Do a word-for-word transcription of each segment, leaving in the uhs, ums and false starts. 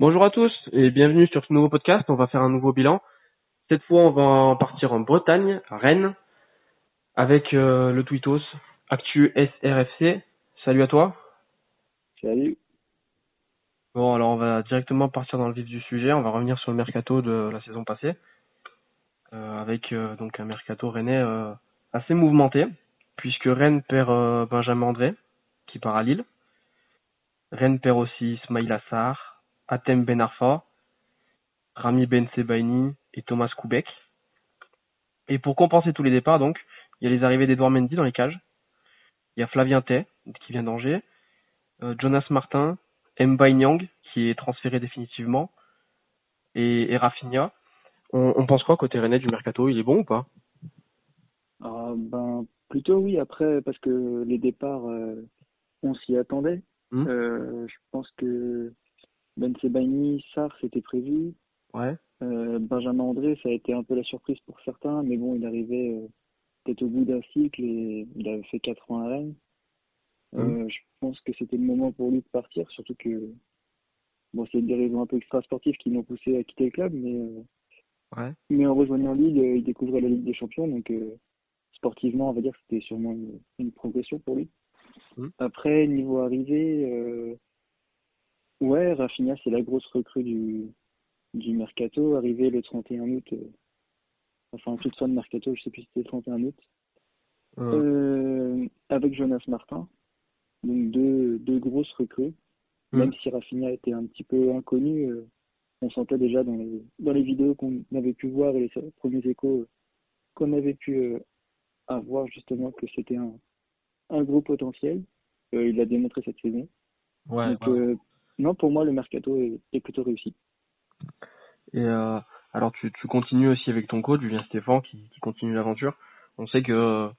Bonjour à tous et bienvenue sur ce nouveau podcast. On va faire un nouveau bilan. Cette fois, on va en partir en Bretagne, à Rennes, avec euh, le Twitos Actu S R F C. Salut à toi. Salut. Bon, alors on va directement partir dans le vif du sujet. On va revenir sur le mercato de la saison passée, euh, avec euh, donc un mercato rennais euh, assez mouvementé, puisque Rennes perd euh, Benjamin André, qui part à Lille. Rennes perd aussi Ismail Assar, Atem Ben Arfa, Rami Ben Sebaini et Thomas Koubek. Et pour compenser tous les départs, donc, il y a les arrivées d'Edouard Mendy dans les cages. Il y a Flavien Tay, qui vient d'Angers. Euh, Jonas Martin, Mbaye Niang, qui est transféré définitivement. Et, et Raphinha. On, on pense quoi côté rennais du mercato? Il est bon ou pas? euh, ben, Plutôt oui, après, parce que les départs, euh, on s'y attendait. Mmh. Euh, je pense que Ben Sebaini, Sarr, c'était prévu. Ouais. Euh, Benjamin André, ça a été un peu la surprise pour certains, mais bon, il arrivait euh, peut-être au bout d'un cycle et il avait fait quatre ans à Rennes. Euh, mmh. Je pense que c'était le moment pour lui de partir, surtout que bon, c'est des raisons un peu extra-sportives qui l'ont poussé à quitter le club, mais, euh, ouais. mais en rejoignant Lille, il découvrait la Ligue des Champions, donc euh, sportivement, on va dire que c'était sûrement une, une progression pour lui. Mmh. Après, niveau arrivée... Euh, Ouais, Raphinha, c'est la grosse recrue du, du mercato, arrivé le trente et un août. Euh, enfin, toute fin de mercato, je sais plus si c'était le trente et un août. Ouais. Euh, avec Jonas Martin. Donc, deux, deux grosses recrues. Ouais. Même si Raphinha était un petit peu inconnu, euh, on sentait déjà dans les, dans les vidéos qu'on avait pu voir et les premiers échos euh, qu'on avait pu euh, avoir, justement, que c'était un, un gros potentiel. Euh, il l'a démontré cette saison. Ouais. Donc, ouais. Euh, Non, pour moi, le mercato est, est plutôt réussi. Et euh, alors, tu, tu continues aussi avec ton coach, Julien Stéphan, qui, qui continue l'aventure. On sait que,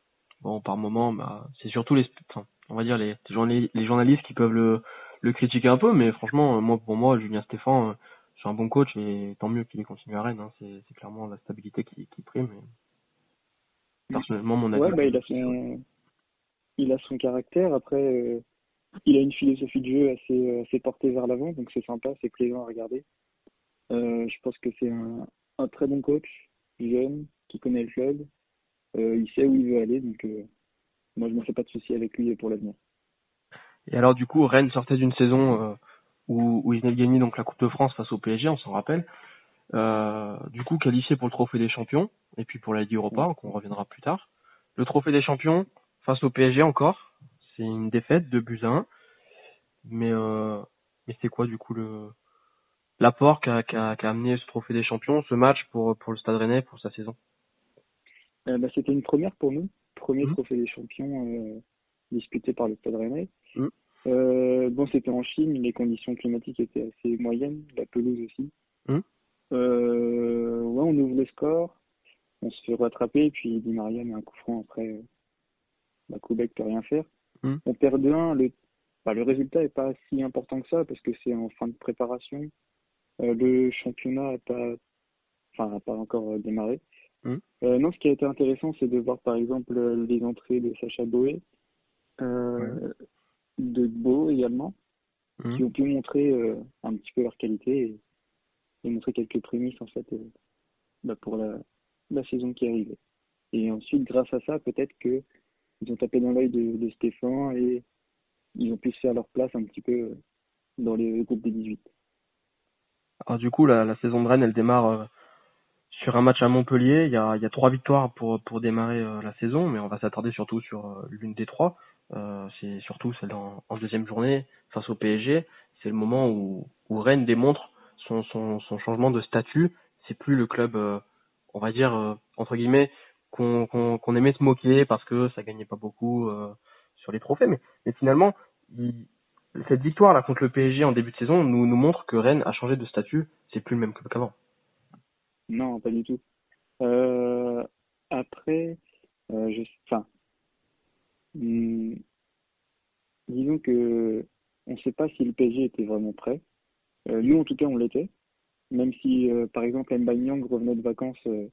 bon, par moment, bah, c'est surtout les, enfin, on va dire les, les, les journalistes qui peuvent le, le critiquer un peu, mais franchement, moi, pour moi, Julien Stéphan, c'est un bon coach, et tant mieux qu'il continue à Rennes. Hein. C'est, c'est clairement la stabilité qui, qui prime. Et... Personnellement, mon avis. Ouais, bah, il a son, il a son caractère. Après. Euh... Il a une philosophie de jeu assez, assez portée vers l'avant, donc c'est sympa, c'est plaisant à regarder. Euh, je pense que c'est un, un très bon coach, jeune, qui connaît le club. Euh, il sait où il veut aller, donc euh, moi je ne me fais pas de soucis avec lui pour l'avenir. Et alors du coup, Rennes sortait d'une saison euh, où, où ils venaient de gagner donc, la Coupe de France face au P S G, on s'en rappelle. Euh, du coup, qualifié pour le Trophée des Champions, et puis pour la Ligue Europa, ouais. qu'on reviendra plus tard. Le Trophée des Champions face au P S G encore. C'est une défaite, deux buts à un. Mais, euh, mais c'est quoi, du coup, le, l'apport qu'a, qu'a, qu'a amené ce Trophée des Champions, ce match pour, pour le Stade Rennais, pour sa saison? euh, bah, C'était une première pour nous. Premier mmh. Trophée des Champions euh, disputé par le Stade Rennais. Mmh. Euh, bon, c'était en Chine, les conditions climatiques étaient assez moyennes, la pelouse aussi. Mmh. Euh, ouais, on ouvre le score, on se fait rattraper, et puis Di Maria met un coup franc après. Euh, bah, Koubek peut rien faire. Mmh. On perd deux un, le, bah, le résultat n'est pas si important que ça parce que c'est en fin de préparation. Euh, le championnat n'a pas, enfin, pas encore démarré. Mmh. Euh, non, ce qui a été intéressant, c'est de voir par exemple les entrées de Sacha Boé, euh, ouais. de Beau également, mmh. qui ont pu montrer euh, un petit peu leur qualité et, et montrer quelques prémices en fait, euh, bah, pour la, la saison qui arrivait. Et ensuite, grâce à ça, peut-être que ils ont tapé dans l'œil de, de Stéphane et ils ont pu se faire leur place un petit peu dans les groupes des dix-huit. Alors du coup, la, la saison de Rennes, elle démarre euh, sur un match à Montpellier. Il y a, il y a trois victoires pour, pour démarrer euh, la saison, mais on va s'attarder surtout sur euh, l'une des trois. Euh, c'est surtout celle en, en deuxième journée face au P S G. C'est le moment où, où Rennes démontre son, son, son changement de statut. C'est plus le club, euh, on va dire, euh, entre guillemets, Qu'on, qu'on, qu'on aimait se moquer parce que ça gagnait pas beaucoup euh, sur les trophées. Mais, mais finalement, il, cette victoire-là contre le P S G en début de saison nous, nous montre que Rennes a changé de statut. C'est plus le même club qu'avant. Non, pas du tout. Euh, après, euh, je, enfin, hum, disons que on ne sait pas si le P S G était vraiment prêt. Euh, nous, en tout cas, on l'était. Même si, euh, par exemple, Mbaye Niang revenait de vacances euh,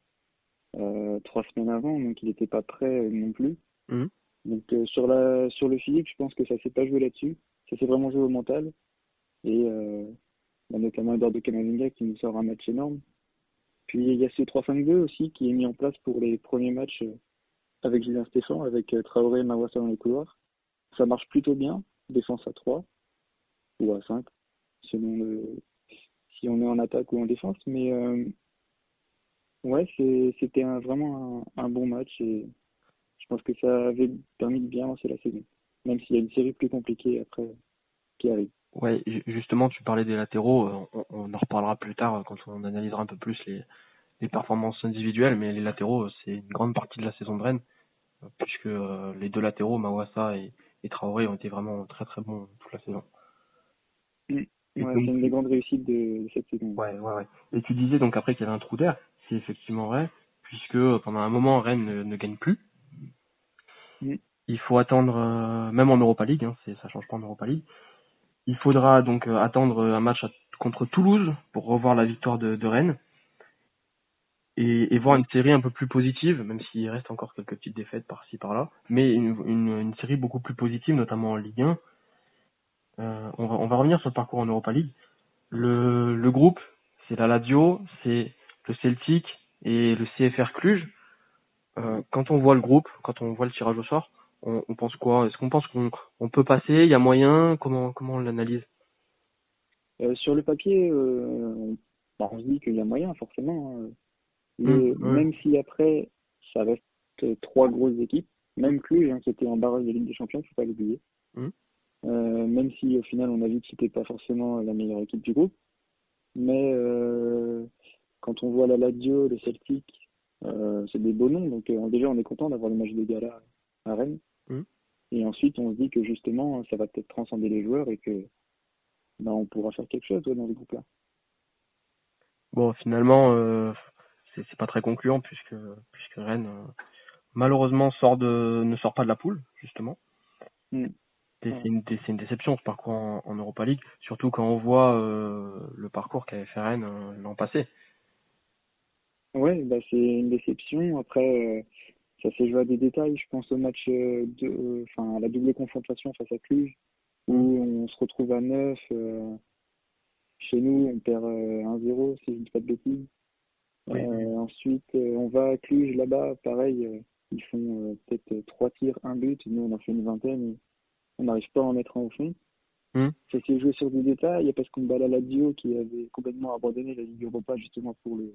Euh, trois semaines avant, donc il n'était pas prêt euh, non plus. Mmh. Donc euh, sur la sur le physique, je pense que ça s'est pas joué là-dessus. Ça s'est vraiment joué au mental. Et euh, bah, notamment Eduardo Kamavinga qui nous sort un match énorme. Puis il y a ce trois cinq deux aussi qui est mis en place pour les premiers matchs avec Julien Stéphan, avec Traoré et Maouassa dans les couloirs. Ça marche plutôt bien, défense à trois ou à cinq, selon le, si on est en attaque ou en défense. Mais euh, ouais, c'est, c'était un, vraiment un, un bon match et je pense que ça avait permis de bien lancer la saison, même s'il y a une série plus compliquée après qui arrive. Ouais, justement, tu parlais des latéraux, on, on en reparlera plus tard quand on analysera un peu plus les, les performances individuelles, mais les latéraux, c'est une grande partie de la saison de Rennes, puisque euh, les deux latéraux, Maouassa et, et Traoré, ont été vraiment très très bons toute la saison. Mmh. Ouais, donc, c'est une des grandes réussites de, de cette saison. Ouais, ouais, ouais. Et tu disais donc après qu'il y avait un trou d'air, c'est effectivement vrai, puisque pendant un moment, Rennes ne, ne gagne plus. Mmh. Il faut attendre, euh, même en Europa League, hein, c'est, ça change pas en Europa League. Il faudra donc attendre un match contre Toulouse pour revoir la victoire de, de Rennes et, et voir une série un peu plus positive, même s'il reste encore quelques petites défaites par-ci par-là, mais une, une, une série beaucoup plus positive, notamment en Ligue un. Euh, on, va, on va revenir sur le parcours en Europa League. Le, le groupe, c'est la Lazio, c'est le Celtic et le C F R Cluj. Euh, quand on voit le groupe, quand on voit le tirage au sort, On, on pense quoi? Est-ce qu'on pense qu'on on peut passer? Il y a moyen? Comment, comment on l'analyse? euh, Sur le papier, euh, on, bah, on se dit qu'il y a moyen, forcément. Hein. Mmh, mmh. Même si après, ça reste trois grosses équipes, même Cluj, hein, qui était en barrage de Ligue des Champions, faut pas l'oublier. Mmh. Euh, même si, au final, on a vu que c'était pas forcément la meilleure équipe du groupe. Mais euh, quand on voit la Lazio, le Celtic, euh, c'est des beaux noms. Donc euh, déjà, on est content d'avoir le match de gala à Rennes. Mmh. Et ensuite on se dit que justement ça va peut-être transcender les joueurs et que ben, on pourra faire quelque chose ouais, dans ce groupe là. Bon finalement euh, c'est, c'est pas très concluant puisque, puisque Rennes euh, malheureusement sort de, ne sort pas de la poule justement. Mmh. C'est, ouais. c'est, une, c'est une déception ce parcours en, en Europa League, surtout quand on voit euh, le parcours qu'avait fait Rennes euh, l'an passé. Ouais bah, c'est une déception après euh... Ça s'est joué à des détails, je pense au match, de, euh, enfin à la double confrontation face à Cluj, où on se retrouve à neuf, euh, chez nous on perd euh, un zéro si je ne dis pas de bêtises. Oui. Euh, ensuite euh, on va à Cluj là-bas, pareil, euh, ils font euh, peut-être trois tirs, un but, nous on en fait une vingtaine, et on n'arrive pas à en mettre un au fond. Mm. Ça s'est joué sur des détails, parce qu'on bat la Lazio qui avait complètement abandonné la Ligue Europa justement pour le,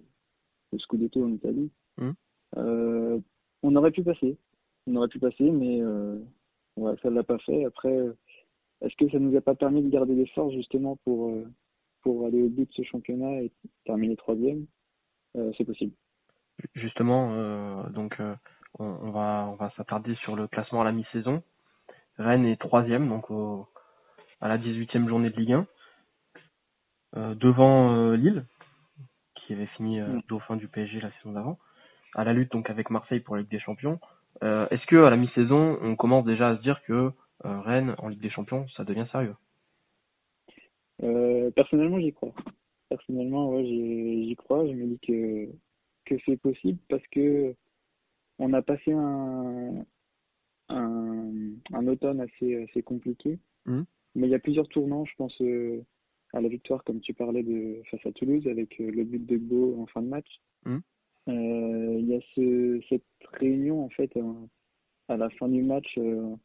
le Scudetto en Italie. Mm. Euh, On aurait pu passer, on aurait pu passer, mais euh, ouais, ça ne l'a pas fait. Après, est-ce que ça nous a pas permis de garder des forces justement pour, euh, pour aller au bout de ce championnat et terminer troisième? euh, C'est possible. Justement, euh, donc euh, on, on va on va s'attarder sur le classement à la mi-saison. Rennes est troisième, donc au, à la dix-huitième journée de Ligue un, euh, devant euh, Lille, qui avait fini euh, dauphin du P S G la saison d'avant. À la lutte donc avec Marseille pour la Ligue des Champions. Euh, est-ce que à la mi-saison, on commence déjà à se dire que euh, Rennes en Ligue des Champions, ça devient sérieux? euh, Personnellement, j'y crois. Personnellement, ouais, j'y, j'y crois. Je me dis que que c'est possible parce que on a passé un un, un automne assez assez compliqué. Mmh. Mais il y a plusieurs tournants. Je pense euh, à la victoire, comme tu parlais de face à Toulouse, avec euh, le but de Beau en fin de match. Mmh. Il euh, y a ce, cette réunion en fait euh, à la fin du match euh,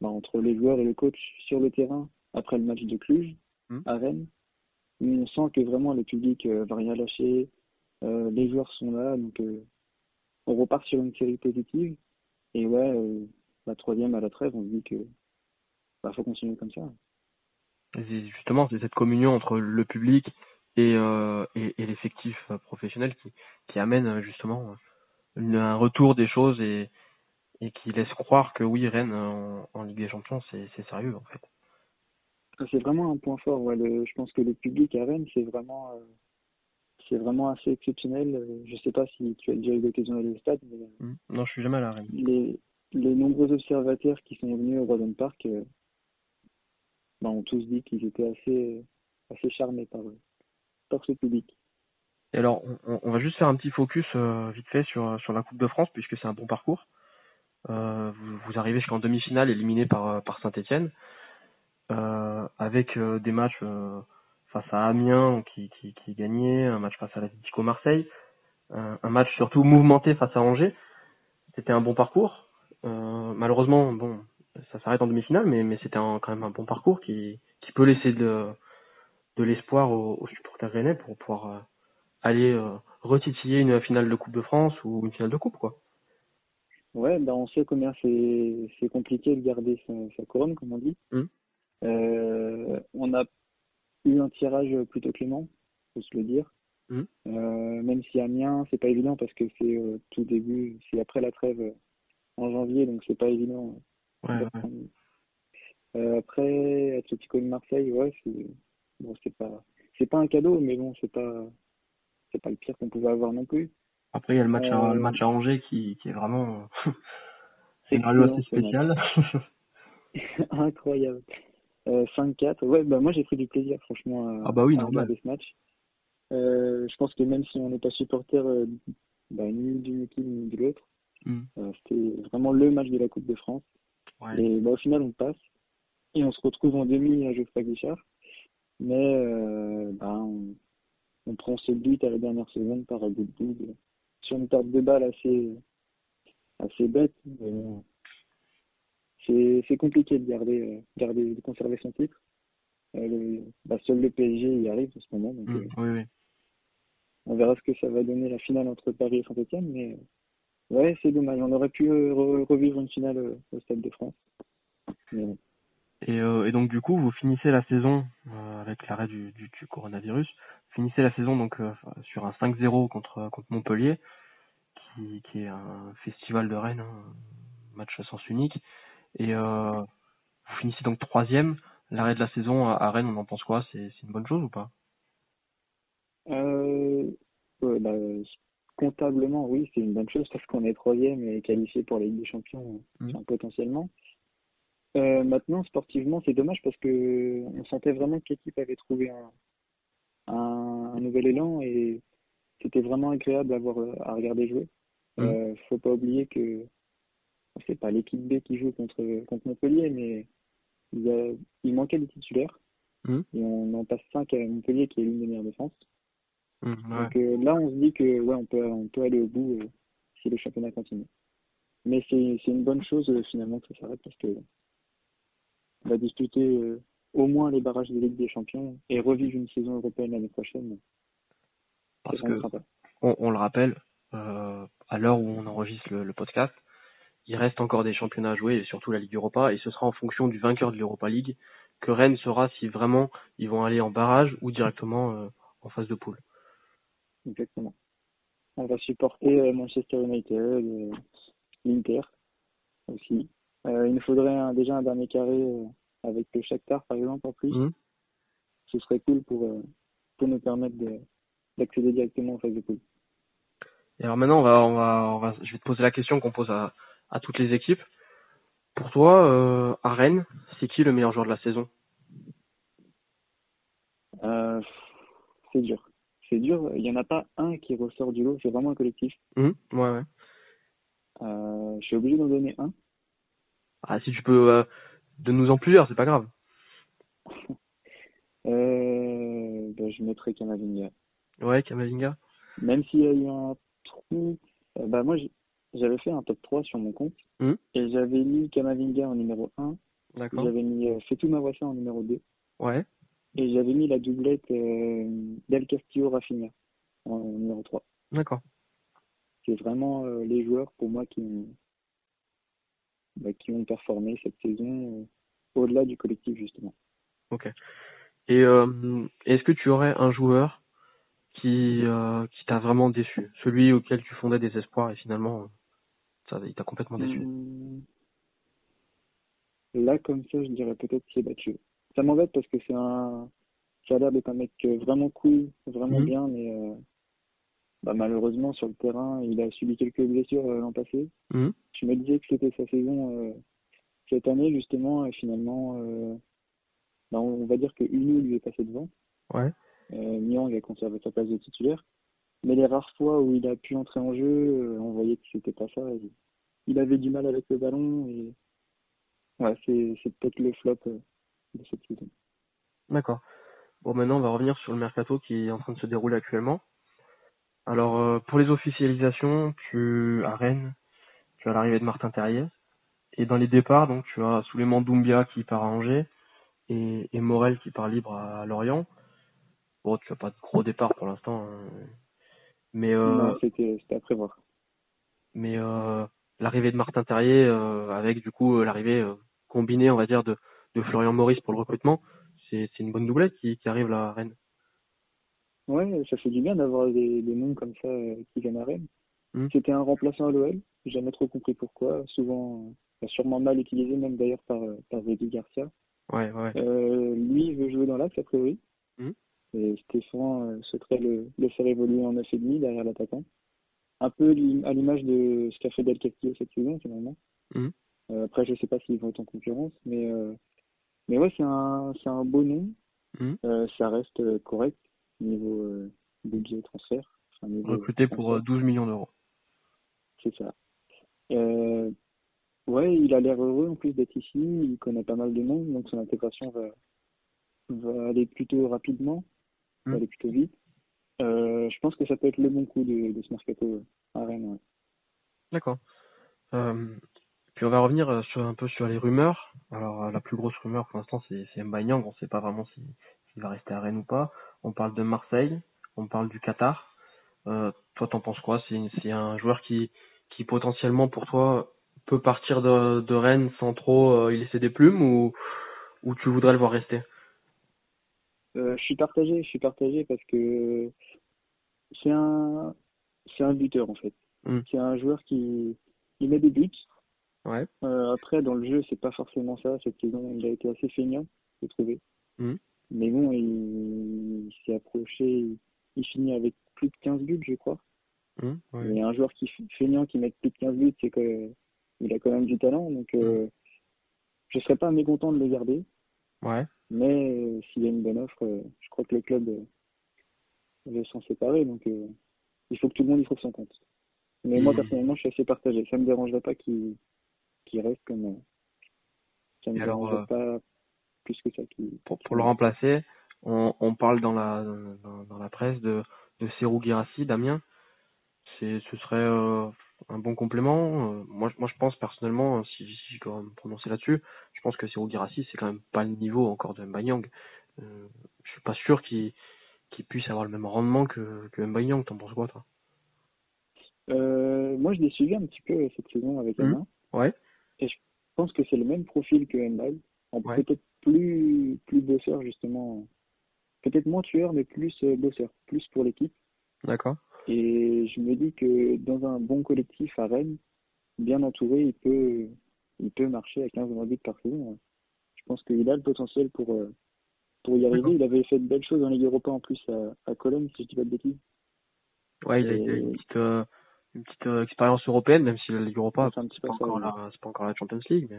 bah, entre les joueurs et le coach sur le terrain après le match de Cluj mmh. à Rennes où on sent que vraiment le public euh, va rien lâcher, euh, les joueurs sont là donc euh, on repart sur une série positive et ouais euh, la troisième à la trêve on se dit que bah, faut continuer comme ça. Et justement c'est cette communion entre le public Et, euh, et, et l'effectif professionnel qui, qui amène justement une, un retour des choses et, et qui laisse croire que oui, Rennes en, en Ligue des Champions, c'est, c'est sérieux en fait. C'est vraiment un point fort. Ouais. Le, je pense que le public à Rennes, c'est vraiment, euh, c'est vraiment assez exceptionnel. Je ne sais pas si tu as déjà eu l'occasion d'aller au stade. Mais mmh. Non, je suis jamais allé à Rennes. Les, les nombreux observateurs qui sont venus au Royal Park euh, ben, ont tous dit qu'ils étaient assez, assez charmés par eux. Ce public. Et alors, on, on va juste faire un petit focus euh, vite fait sur, sur la Coupe de France, puisque c'est un bon parcours. Euh, vous, vous arrivez jusqu'en demi-finale, éliminé par, par Saint-Etienne, euh, avec euh, des matchs euh, face à Amiens qui, qui, qui gagnait, un match face à l'Atlético Marseille, un, un match surtout mouvementé face à Angers. C'était un bon parcours. Euh, malheureusement, bon, ça s'arrête en demi-finale, mais, mais c'était un, quand même un bon parcours qui, qui peut laisser de, de l'espoir aux, aux supporters rennais pour pouvoir euh, aller euh, retitiller une finale de Coupe de France ou une finale de Coupe, quoi. Ouais, ben on sait combien c'est, c'est compliqué de garder sa, sa couronne, comme on dit. Mmh. Euh, on a eu un tirage plutôt clément, faut se le dire. Mmh. Euh, même si Amiens, c'est pas évident parce que c'est euh, tout début, c'est après la trêve euh, en janvier, donc c'est pas évident. Ouais, ouais. Euh, après, Atlético de Marseille, ouais, c'est bon, c'est pas, c'est pas un cadeau, mais bon, c'est pas, c'est pas le pire qu'on pouvait avoir non plus. Après, il y a le match, euh, à, le match à Angers qui, qui est vraiment c'est une radio assez spéciale. Incroyable. Euh, cinq quatre. Ouais, bah moi j'ai pris du plaisir, franchement, à, ah bah oui, à regarder ce match. Euh, je pense que même si on n'est pas supporter euh, bah, ni d'une équipe ni de l'autre, mm. euh, c'était vraiment le match de la Coupe de France. Ouais. Et bah, au final, on passe. Et on se retrouve en demi à Geoffroy Guichard. Mais euh, bah, on, on prend ce but à la dernière seconde par un bout de double. Sur une perte de balle assez, assez bête. Mais bon, c'est, c'est compliqué de garder, garder, de conserver son titre. Euh, le, bah seul le P S G y arrive en ce moment. Donc, mmh, euh, oui, oui. On verra ce que ça va donner la finale entre Paris et Saint-Etienne. Mais euh, ouais, c'est dommage. On aurait pu euh, re- revivre une finale euh, au Stade de France. Mais, ouais. Et, euh, et donc, du coup, vous finissez la saison euh, avec l'arrêt du, du, du coronavirus. Vous finissez la saison donc, euh, sur un cinq zéro contre, contre Montpellier, qui, qui est un festival de Rennes, hein, match à sens unique. Et euh, vous finissez donc troisième. L'arrêt de la saison à Rennes, on en pense quoi? C'est, c'est une bonne chose ou pas? euh, ouais, bah, Comptablement, oui, c'est une bonne chose parce qu'on est troisième et qualifié pour la Ligue des Champions, mmh. enfin, potentiellement. Euh, maintenant, sportivement, c'est dommage parce que on sentait vraiment que l'équipe avait trouvé un, un, un nouvel élan et c'était vraiment agréable à, voir, à regarder jouer. Mmh. Euh, faut pas oublier que c'est pas l'équipe B qui joue contre, contre Montpellier, mais Il, a, il manquait des titulaires mmh. et on en passe cinq à Montpellier qui est l'une des meilleures défenses. Mmh, ouais. Donc euh, là, on se dit que ouais, on peut, on peut aller au bout euh, si le championnat continue. Mais c'est, c'est une bonne chose euh, finalement que ça s'arrête parce que euh, on va disputer euh, au moins les barrages de Ligue des Champions et revivre une saison européenne l'année prochaine. Parce que on, on le rappelle, euh, à l'heure où on enregistre le, le podcast, il reste encore des championnats à jouer, et surtout la Ligue Europa, et ce sera en fonction du vainqueur de l'Europa League que Rennes saura si vraiment ils vont aller en barrage ou directement euh, en phase de poule. Exactement. On va supporter Manchester United, et l'Inter aussi. Euh, il nous faudrait un, déjà un dernier carré avec le Shakhtar par exemple en plus. Mmh. Ce serait cool pour, pour nous permettre de, d'accéder directement en phase de poule. Et alors maintenant, on va, on va, on va, je vais te poser la question qu'on pose à à toutes les équipes. Pour toi, euh, à Rennes, c'est qui le meilleur joueur de la saison? euh, C'est dur. C'est dur. Il n'y en a pas un qui ressort du lot. C'est vraiment un collectif. Mmh, ouais, ouais. Euh, je suis obligé d'en donner un. Ah, si tu peux, euh, donne-nous-en plusieurs, c'est pas grave. euh, ben, je mettrai Kamavinga. Ouais, Kamavinga. Même s'il y a eu un trou... Euh, bah, moi, j'ai... J'avais fait un top trois sur mon compte mmh. et j'avais mis Kamavinga en numéro un. D'accord. J'avais mis euh, Faitout Maouassa en numéro deux. Ouais. Et j'avais mis la doublette euh, d'El Castillo-Raphinha en, en numéro trois. D'accord. C'est vraiment euh, les joueurs pour moi qui ont, bah, qui ont performé cette saison euh, au-delà du collectif justement. Ok. Et euh, est-ce que tu aurais un joueur qui, euh, qui t'a vraiment déçu? Celui auquel tu fondais des espoirs et finalement... Euh... Ça, il t'a complètement déçu. Là, comme ça, je dirais peut-être qu'il s'est battu. Ça m'embête parce que c'est un... ça a l'air d'être un mec vraiment cool, vraiment mmh. bien, mais euh... bah, malheureusement, sur le terrain, il a subi quelques blessures euh, l'an passé. Mmh. Je me disais que c'était sa saison euh, cette année, justement, et finalement, euh... bah, on va dire que Unu lui est passé devant. Ouais. Euh, Niang a conservé sa place de titulaire. Mais les rares fois où il a pu entrer en jeu, on voyait que c'était pas ça. Il avait du mal avec le ballon. Et... Ouais, c'est, c'est peut-être le flop de cette saison. D'accord. Bon, maintenant, on va revenir sur le mercato qui est en train de se dérouler actuellement. Alors, euh, pour les officialisations, tu à Rennes, tu as l'arrivée de Martin Terrier. Et dans les départs, donc tu as Souleymane Doumbia qui part à Angers et, et Morel qui part libre à Lorient. Bon, tu n'as pas de gros départ pour l'instant. Hein. Mais, euh, non, c'était, c'était à prévoir. Mais euh, l'arrivée de Martin Terrier, euh, avec du coup l'arrivée euh, combinée, on va dire, de, de Florian Maurice pour le recrutement, c'est, c'est une bonne doublette qui, qui arrive là à Rennes. Ouais, ça fait du bien d'avoir des, des noms comme ça euh, qui viennent à Rennes. Mmh. C'était un remplaçant à l'O L, j'ai jamais trop compris pourquoi. Souvent, euh, sûrement mal utilisé, même d'ailleurs par euh, par Zeddy Garcia. Ouais, ouais. Euh, lui, il veut jouer dans l'axe, a priori. Mmh. Et Stéphane euh, souhaiterait le, le faire évoluer en neuf virgule cinq derrière l'attaquant. Un peu à l'image de ce qu'a fait Del Castillo cette saison, finalement. Mmh. Euh, après, je sais pas s'ils vont être en concurrence, mais, euh, mais ouais, c'est un, c'est un beau nom. Mmh. Euh, ça reste correct. Niveau euh, budget transfert. Enfin, niveau recruté transfert. Pour euh, douze millions d'euros. C'est ça. Euh, ouais, il a l'air heureux en plus d'être ici. Il connaît pas mal de monde, donc son intégration va, va aller plutôt rapidement, mmh. va aller plutôt vite. Euh, je pense que ça peut être le bon coup de, de ce mercato à Rennes. Ouais. D'accord. Euh, puis on va revenir sur, un peu sur les rumeurs. Alors la plus grosse rumeur pour l'instant, c'est, c'est Mbaye Niang. On ne sait pas vraiment si, s'il va rester à Rennes ou pas. On parle de Marseille, on parle du Qatar. Euh, toi, t'en penses quoi? C'est, c'est un joueur qui, qui potentiellement pour toi peut partir de, de Rennes sans trop euh, y laisser des plumes ou, ou tu voudrais le voir rester? euh, Je suis partagé, je suis partagé parce que c'est un, c'est un buteur en fait. Mmh. C'est un joueur qui il met des buts. Ouais. Euh, après, dans le jeu, c'est pas forcément ça. Cette saison, il a été assez feignant, j'ai trouvé. Mmh. Mais bon, il, il s'est approché, il, il finit avec plus de quinze buts, je crois. Mmh, oui. Et un joueur qui feignant, qui met plus de quinze buts, c'est qu'il a quand même du talent. Donc, mmh. euh, je ne serais pas mécontent de le garder. Ouais. Mais euh, s'il y a une bonne offre, euh, je crois que le club euh, veut s'en séparer. Donc, euh, il faut que tout le monde y trouve son compte. Mais mmh. moi, personnellement, je suis assez partagé. Ça ne me dérangerait pas qu'il, qu'il reste comme... Euh, ça ne me dérangerait alors, euh... pas... Plus que ça qui... pour, pour le remplacer, on, on parle dans la, dans, dans la presse de, de Serhou Guirassy, Damien. C'est, ce serait euh, un bon complément. Euh, moi, moi, je pense personnellement, si, si je dois me prononcer là-dessus, je pense que Serhou Guirassy, c'est quand même pas le niveau encore de Mbanyang. Euh, je suis pas sûr qu'il, qu'il puisse avoir le même rendement que, que Mbanyang. T'en penses quoi, toi? euh, Moi, je l'ai suivi un petit peu cette saison avec Amiens. Mmh, ouais. Et je pense que c'est le même profil que Mbanyang. Ouais. Peut-être plus, plus bosseur, justement. Peut-être moins tueur, mais plus bosseur, plus pour l'équipe. D'accord. Et je me dis que dans un bon collectif à Rennes, bien entouré, il peut, il peut marcher à quinze ou vingt buts par saison. Je pense qu'il a le potentiel pour, pour y arriver. D'accord. Il avait fait de belles choses en Ligue Europa en plus à, à Cologne, si je dis pas de bêtises. Ouais, il a, il a une petite, euh, une petite euh, expérience européenne, même si la Ligue Europa, c'est, c'est, pas, encore ça, la, c'est pas encore la Champions League, mais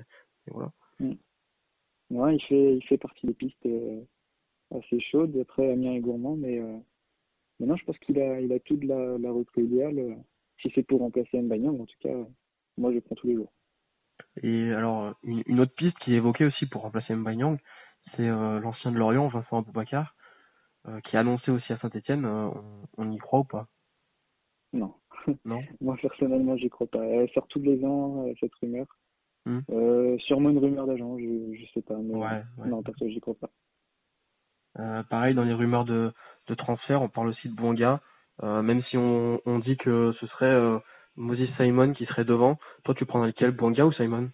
et voilà. Mm. Ouais, il fait, il fait partie des pistes euh, assez chaudes. Après, Amiens est gourmand, mais euh, maintenant, je pense qu'il a, il a toute la, la route idéale. Euh, si c'est pour remplacer Mbanyang, en tout cas, euh, moi, je prends tous les jours. Et alors, une, une autre piste qui est évoquée aussi pour remplacer Mbanyang, c'est euh, l'ancien de Lorient, Vincent Aboubakar, euh, qui est annoncé aussi à Saint-Etienne. Euh, on, on y croit ou pas? Non. Non. Moi, personnellement, j'y crois pas. Elle sort tous les ans, euh, cette rumeur. Hum. Euh, sûrement une rumeur d'agent, je, je sais pas, mais ouais, ouais. Non, parce que j'y crois pas. Euh, pareil, dans les rumeurs de, de transfert, on parle aussi de Bouanga, euh, même si on, on dit que ce serait euh, Moses Simon qui serait devant. Toi, tu prendrais lequel, Bouanga ou Simon?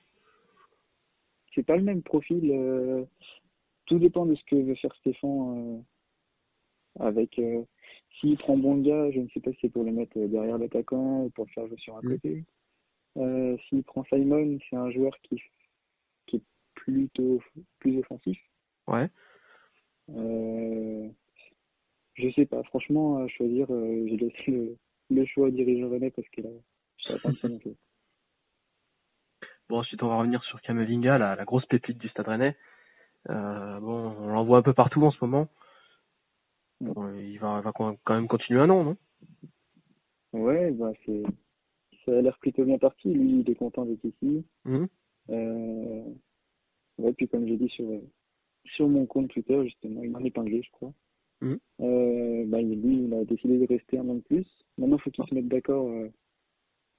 C'est pas le même profil, euh, tout dépend de ce que veut faire Stéphane. Euh, avec euh, s'il prend Bouanga, je ne sais pas si c'est pour le mettre derrière l'attaquant ou pour le faire jouer sur un hum. côté. Euh, s'il prend Simon, c'est un joueur qui, qui est plutôt plus offensif. Ouais. Euh, je sais pas, franchement, à choisir, euh, j'ai laissé le, le choix au dirigeant René parce que là, je ne sais pas si non plus. Bon, ensuite, on va revenir sur Kamavinga, la, la grosse pépite du Stade Rennais. Euh, bon, on l'envoie un peu partout en ce moment. Ouais. Bon, il va, va quand même continuer un an, non? Ouais, bah c'est. Ça a l'air plutôt bien parti. Lui, il est content d'être ici. Mmh. Euh... Ouais, puis comme j'ai dit sur, sur mon compte Twitter, justement, il m'a épinglé, je crois. Mmh. Euh, bah, lui, il a décidé de rester un an de plus. Maintenant, il faut qu'ils se mettent d'accord euh,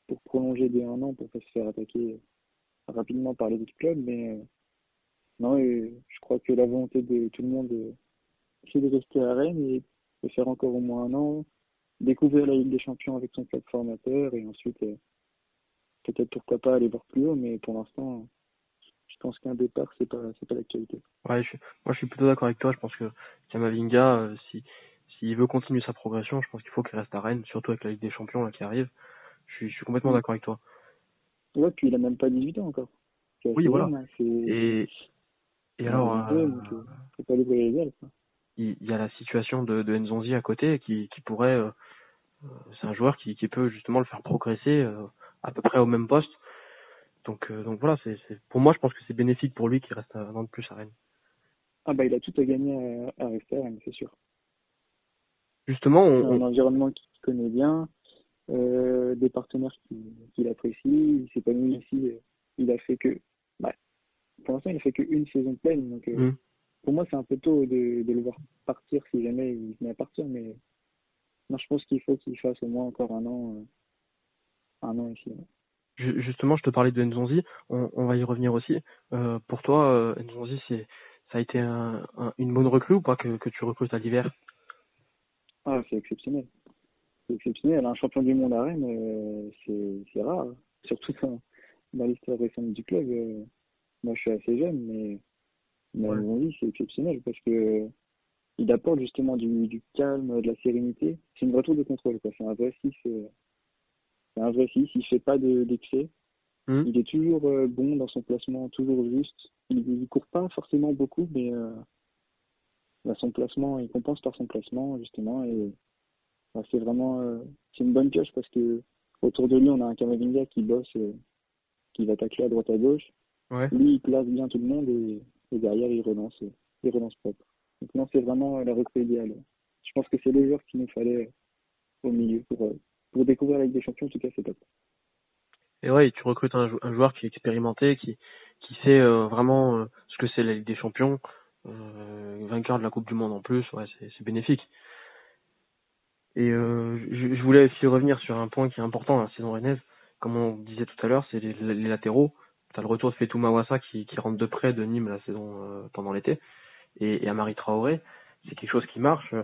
pour prolonger dès un an pour pas se faire attaquer rapidement par les autres clubs. Mais euh, non, et, je crois que la volonté de tout le monde euh, c'est de rester à Rennes et de faire encore au moins un an, découvrir la Ligue des Champions avec son club formateur et ensuite euh, peut-être pourquoi pas aller voir plus haut. Mais pour l'instant, je pense qu'un départ, c'est pas c'est pas l'actualité. Ouais, je, moi je suis plutôt d'accord avec toi. Je pense que Kamavinga, euh, si s'il veut continuer sa progression, je pense qu'il faut qu'il reste à Rennes, surtout avec la Ligue des Champions là qui arrive. Je suis, je suis complètement d'accord avec toi. Ouais, puis il a même pas dix-huit ans encore. C'est oui, voilà. Bien, c'est... Et et ouais, alors, ouais, euh... donc, c'est pas les ailes, ça. Il y a la situation de, de N'Zonzi à côté qui, qui pourrait, euh, c'est un joueur qui, qui peut justement le faire progresser euh, à peu près au même poste. Donc, euh, donc voilà, c'est, c'est, pour moi, je pense que c'est bénéfique pour lui qu'il reste un an de plus à Rennes. Ah bah, il a tout à gagner à, à rester à Rennes, c'est sûr. Justement, on... un environnement qu'il connaît bien, euh, des partenaires qu'il, qu'il apprécie, il s'est pas mis ici, il a fait que, bah, pour l'instant, il a fait qu'une saison pleine, donc. Euh, mmh. Pour moi, c'est un peu tôt de, de le voir partir si jamais il venait à partir, mais non, je pense qu'il faut qu'il fasse au moins encore un an, euh, un an ici. Justement, je te parlais de N'Zonzi, on, on va y revenir aussi. Euh, pour toi, euh, N'Zonzi, c'est, ça a été un, un, une bonne recrue ou pas que, que tu recrutes à l'hiver? Ah, c'est exceptionnel. C'est exceptionnel. Un champion du monde à Rennes, euh, c'est, c'est rare, surtout dans, dans l'histoire récente du club. Euh, moi, je suis assez jeune, mais. Mais oui, c'est exceptionnel parce que euh, il apporte justement du, du calme, de la sérénité. C'est une retour de contrôle, quoi. C'est un vrai six. Euh, c'est un vrai six. Il fait pas de, d'excès. Mmh. Il est toujours euh, bon dans son placement, toujours juste. Il ne court pas forcément beaucoup, mais euh, bah, son placement, il compense par son placement justement. Et bah, c'est vraiment, euh, c'est une bonne pioche parce que autour de lui, on a un Kamavinga qui bosse, euh, qui va tacler à droite à gauche. Ouais. Lui, il place bien tout le monde et Et derrière, il relance, il relance propre. Donc non, c'est vraiment la recrue idéale. Je pense que c'est le joueur qu'il nous fallait au milieu pour, pour découvrir la Ligue des Champions. En tout cas, c'est top. Et ouais, tu recrutes un joueur qui est expérimenté, qui, qui sait euh, vraiment euh, ce que c'est la Ligue des Champions, euh, vainqueur de la Coupe du Monde en plus, ouais, c'est, c'est bénéfique. Et euh, je, je voulais aussi revenir sur un point qui est important à la saison rennaise. Comme on disait tout à l'heure, c'est les, les latéraux. T'as le retour de Faitout Maouassa qui, qui rentre de près de Nîmes la saison euh, pendant l'été et, et Hamari Traoré, c'est quelque chose qui marche.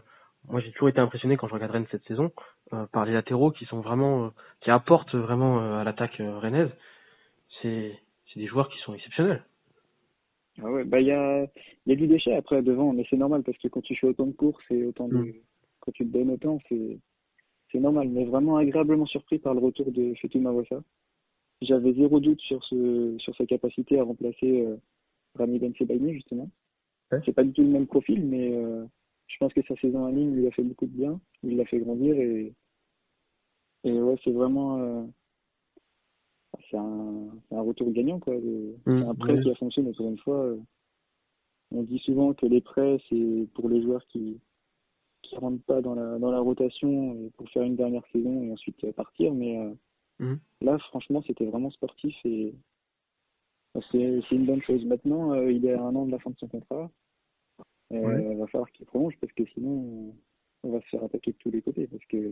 Moi j'ai toujours été impressionné quand je regarde Rennes cette saison euh, par les latéraux qui sont vraiment euh, qui apportent vraiment euh, à l'attaque euh, rennaise. C'est c'est des joueurs qui sont exceptionnels. Ah ouais, bah il y a il y a du déchet après devant, mais c'est normal parce que quand tu fais autant de courses et autant de mmh. quand tu te donnes autant, c'est c'est normal, mais vraiment agréablement surpris par le retour de Faitout Maouassa. J'avais zéro doute sur ce sur sa capacité à remplacer euh, Rami Bensebaini justement. Ouais. C'est pas du tout le même profil, mais euh, je pense que sa saison en ligne lui a fait beaucoup de bien. Il l'a fait grandir et et ouais, c'est vraiment euh, c'est un c'est un retour gagnant quoi. De, mmh, c'est un prêt ouais. qui a fonctionné pour une fois. Euh, on dit souvent que les prêts c'est pour les joueurs qui qui rentrent pas dans la dans la rotation pour faire une dernière saison et ensuite partir, mais euh, Mmh. là, franchement, c'était vraiment sportif et c'est, c'est une bonne chose. Maintenant, euh, il est à un an de la fin de son contrat. Euh, ouais. Il va falloir qu'il prolonge parce que sinon, on va se faire attaquer de tous les côtés. Parce que ouais,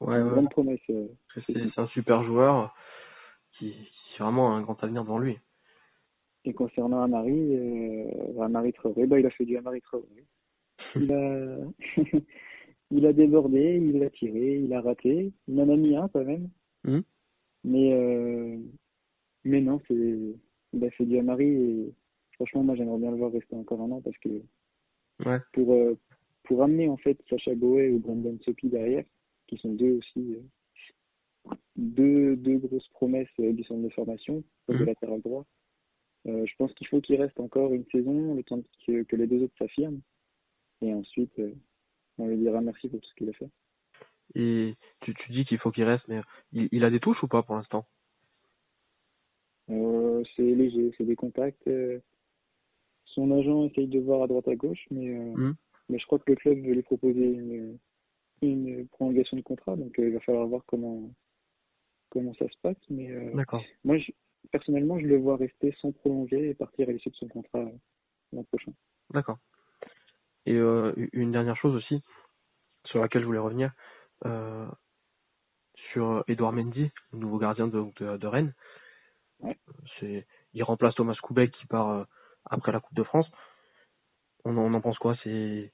c'est ouais. une grande promesse. Euh, c'est, c'est, c'est un super joueur qui, qui vraiment a un grand avenir devant lui. Et concernant Hamari, euh, Hamari Traoré, bah, il a fait du Hamari Traoré. Il a... il a débordé, il a tiré, il a raté. Il en a mis un quand même. Mmh. Mais, euh, mais non, c'est, il a fait du Hamari et franchement, moi j'aimerais bien le voir rester encore un an parce que ouais. pour, euh, pour amener en fait Sacha Boey ou Brandon Sopi derrière, qui sont deux aussi, euh, deux, deux grosses promesses euh, du centre de formation, mmh. de latéral droit, euh, je pense qu'il faut qu'il reste encore une saison, le temps que, que les deux autres s'affirment. Et ensuite, euh, on lui dira merci pour tout ce qu'il a fait. Et tu, tu dis qu'il faut qu'il reste, mais il, il a des touches ou pas pour l'instant? euh, C'est léger, c'est des contacts. Euh, son agent essaye de voir à droite à gauche, mais, euh, mmh. mais je crois que le club veut lui proposer une, une prolongation de contrat, donc euh, il va falloir voir comment, comment ça se passe. Mais euh, D'accord. moi, je, personnellement, je le vois rester sans prolonger et partir à l'issue de son contrat euh, l'an prochain. D'accord. Et euh, une dernière chose aussi, sur laquelle je voulais revenir, euh, sur Edouard Mendy, le nouveau gardien de, de, de Rennes. C'est, il remplace Thomas Koubek qui part euh, après la Coupe de France. On, on en pense quoi? C'est,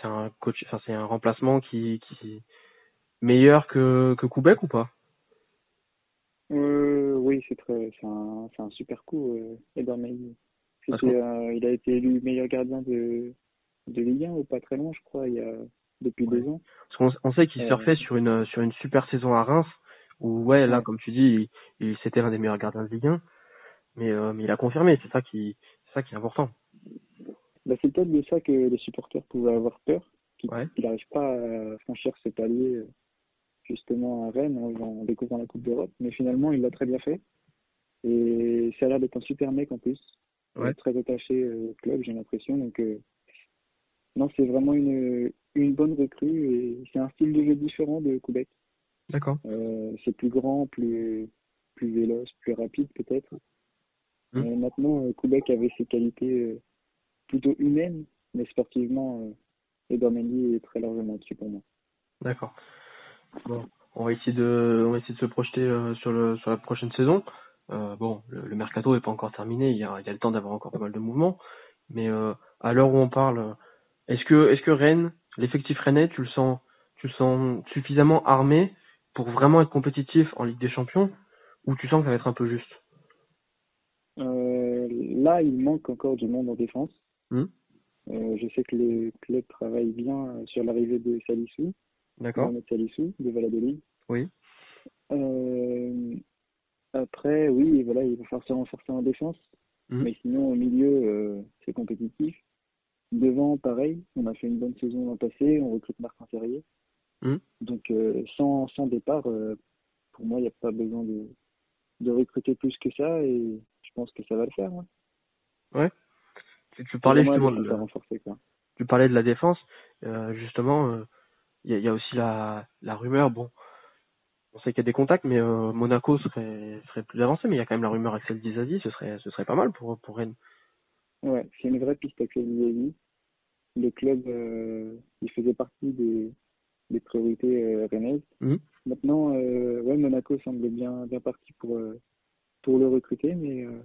c'est un coach, enfin c'est un remplacement qui, qui meilleur que que Koubek ou pas? Euh, oui, c'est très, c'est un, c'est un super coup, euh, Edouard Mendy. Euh, il a été élu meilleur gardien de de Ligue un ou pas très loin, je crois, il y a depuis ouais. deux ans. Parce qu'on on sait qu'il euh... surfait sur une sur une super saison à Reims. Où, ouais, là, ouais. comme tu dis, il, il, c'était l'un des meilleurs gardiens de Ligue un, mais, euh, mais il a confirmé, c'est ça qui, c'est ça qui est important. Bah, c'est peut-être de ça que les supporters pouvaient avoir peur, qu'il ouais. n'arrive pas à franchir ce palier, justement, à Rennes, en, en découvrant la Coupe d'Europe, mais finalement, il l'a très bien fait, et ça a l'air d'être un super mec en plus, ouais. très attaché au club, j'ai l'impression, donc euh, non, c'est vraiment une, une bonne recrue, et c'est un style de jeu différent de Koubek. D'accord. Euh, c'est plus grand, plus, plus véloce, plus rapide peut-être. Mmh. Euh, maintenant, Koubek avait ses qualités euh, plutôt humaines, mais sportivement, euh, Edouard Mendy est très largement au-dessus pour moi. D'accord. Bon, on va essayer de, on va essayer de se projeter euh, sur, le, sur la prochaine saison. Euh, bon, le, le mercato n'est pas encore terminé, il y, a, il y a le temps d'avoir encore pas mal de mouvements. Mais euh, à l'heure où on parle, est-ce que, est-ce que Rennes, l'effectif rennais, tu le sens, tu le sens suffisamment armé pour vraiment être compétitif en Ligue des Champions, ou tu sens que ça va être un peu juste? euh, Là, il manque encore du monde en défense. Mmh. Euh, je sais que le club travaille bien sur l'arrivée de Salisu. D'accord. De Salisu, de Valladolid. Oui. Euh, après, oui, voilà, il va falloir se renforcer en défense. Mmh. Mais sinon, au milieu, euh, c'est compétitif. Devant, pareil, on a fait une bonne saison l'an passé, on recrute Martin Terrier. Mmh. Donc euh, sans, sans départ, euh, pour moi il n'y a pas besoin de, de recruter plus que ça, et je pense que ça va le faire. Ouais, ouais. Tu, tu parlais justement de, renforcer, quoi. Tu parlais de la défense, euh, justement il euh, y, y a aussi la, la rumeur, bon on sait qu'il y a des contacts, mais euh, Monaco serait, serait plus avancé, mais il y a quand même la rumeur Axel Dizazi, ce serait, ce serait pas mal pour, pour Rennes. Ouais, c'est une vraie piste Axel Dizazi. Le club euh, il faisait partie des des priorités euh, rennaises. Mmh. Maintenant, euh, ouais, Monaco semble bien, bien parti pour, euh, pour le recruter, mais euh,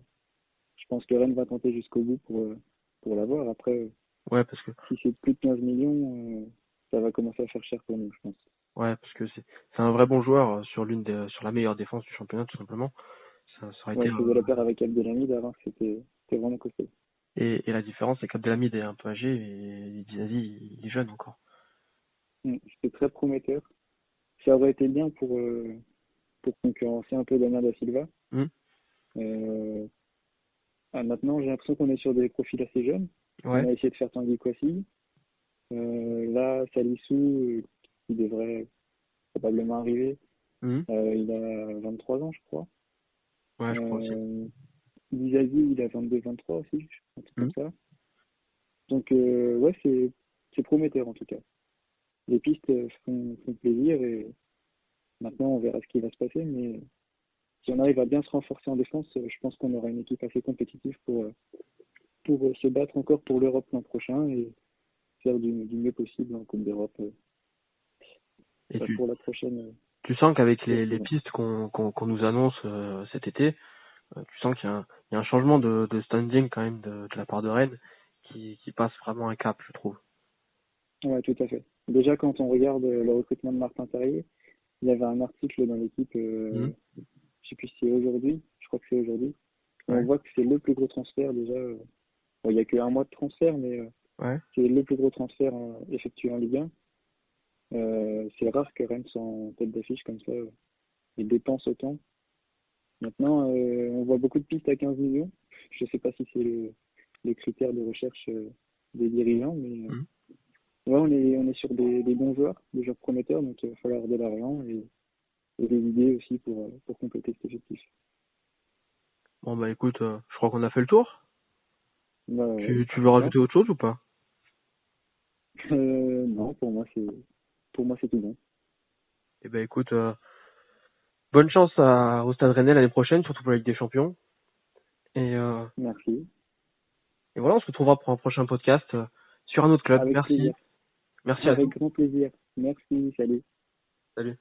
je pense que Rennes va tenter jusqu'au bout pour, euh, pour l'avoir. Après, euh, ouais, parce que... si c'est plus de quinze millions, euh, ça va commencer à faire cher pour nous, je pense. Ouais, parce que c'est, c'est un vrai bon joueur sur, l'une des, sur la meilleure défense du championnat, tout simplement. Ça, ça aurait ouais, été... il faisait la paire avec Abdelhamid avant, c'était, c'était vraiment costaud. Et, et la différence, c'est qu'Abdelhamid est un peu âgé et Dizazi, il est jeune encore. C'était très prometteur. Ça aurait été bien pour, euh, pour concurrencer un peu Damien da Silva. Mmh. Euh, ah, maintenant, j'ai l'impression qu'on est sur des profils assez jeunes. Ouais. On a essayé de faire Tanguy Kouassi. Euh, là, Salisu, euh, qui devrait probablement arriver, mmh. euh, il a vingt-trois ans, je crois. Ouais, je crois aussi. Euh, Dizazi, il a vingt-deux vingt-trois aussi, un truc mmh. comme ça. Donc, euh, ouais, c'est, c'est prometteur en tout cas. Les pistes font, font plaisir, et maintenant on verra ce qui va se passer, mais si on arrive à bien se renforcer en défense, je pense qu'on aura une équipe assez compétitive pour, pour se battre encore pour l'Europe l'an prochain et faire du, du mieux possible en Coupe d'Europe et tu, pour la prochaine. Tu sens qu'avec les, les pistes qu'on, qu'on, qu'on nous annonce euh, cet été, euh, tu sens qu'il y a un, il y a un changement de, de standing quand même de, de la part de Rennes qui, qui passe vraiment un cap, je trouve. Ouais, tout à fait. Déjà, quand on regarde le recrutement de Martin Terrier, il y avait un article dans l'équipe, euh, mmh. je ne sais plus si c'est aujourd'hui, je crois que c'est aujourd'hui. Ouais. On voit que c'est le plus gros transfert déjà. Bon, il n'y a qu'un mois de transfert, mais euh, ouais. c'est le plus gros transfert euh, effectué en Ligue un. Euh, c'est rare que Rennes soit en tête d'affiche comme ça euh, et dépense autant. Maintenant, euh, on voit beaucoup de pistes à quinze millions. Je ne sais pas si c'est le, les critères de recherche euh, des dirigeants, mais... Euh, mmh. Ouais, on est, on est sur des, des bons joueurs, des joueurs prometteurs, donc il va falloir de l'argent et, et des idées aussi pour, pour compléter cet objectif. Bon, bah écoute, euh, je crois qu'on a fait le tour. Bah, tu, tu veux rajouter autre chose ou pas? euh, Non, pour moi, c'est, pour moi, c'est tout bon. Eh bah, ben écoute, euh, bonne chance à, au Stade Rennais l'année prochaine, surtout pour la Ligue des Champions. Et, euh, merci. Et voilà, on se retrouvera pour un prochain podcast. sur un autre club. Avec Merci. Plaisir. Merci à Avec vous. Grand plaisir. Merci. Salut. Salut.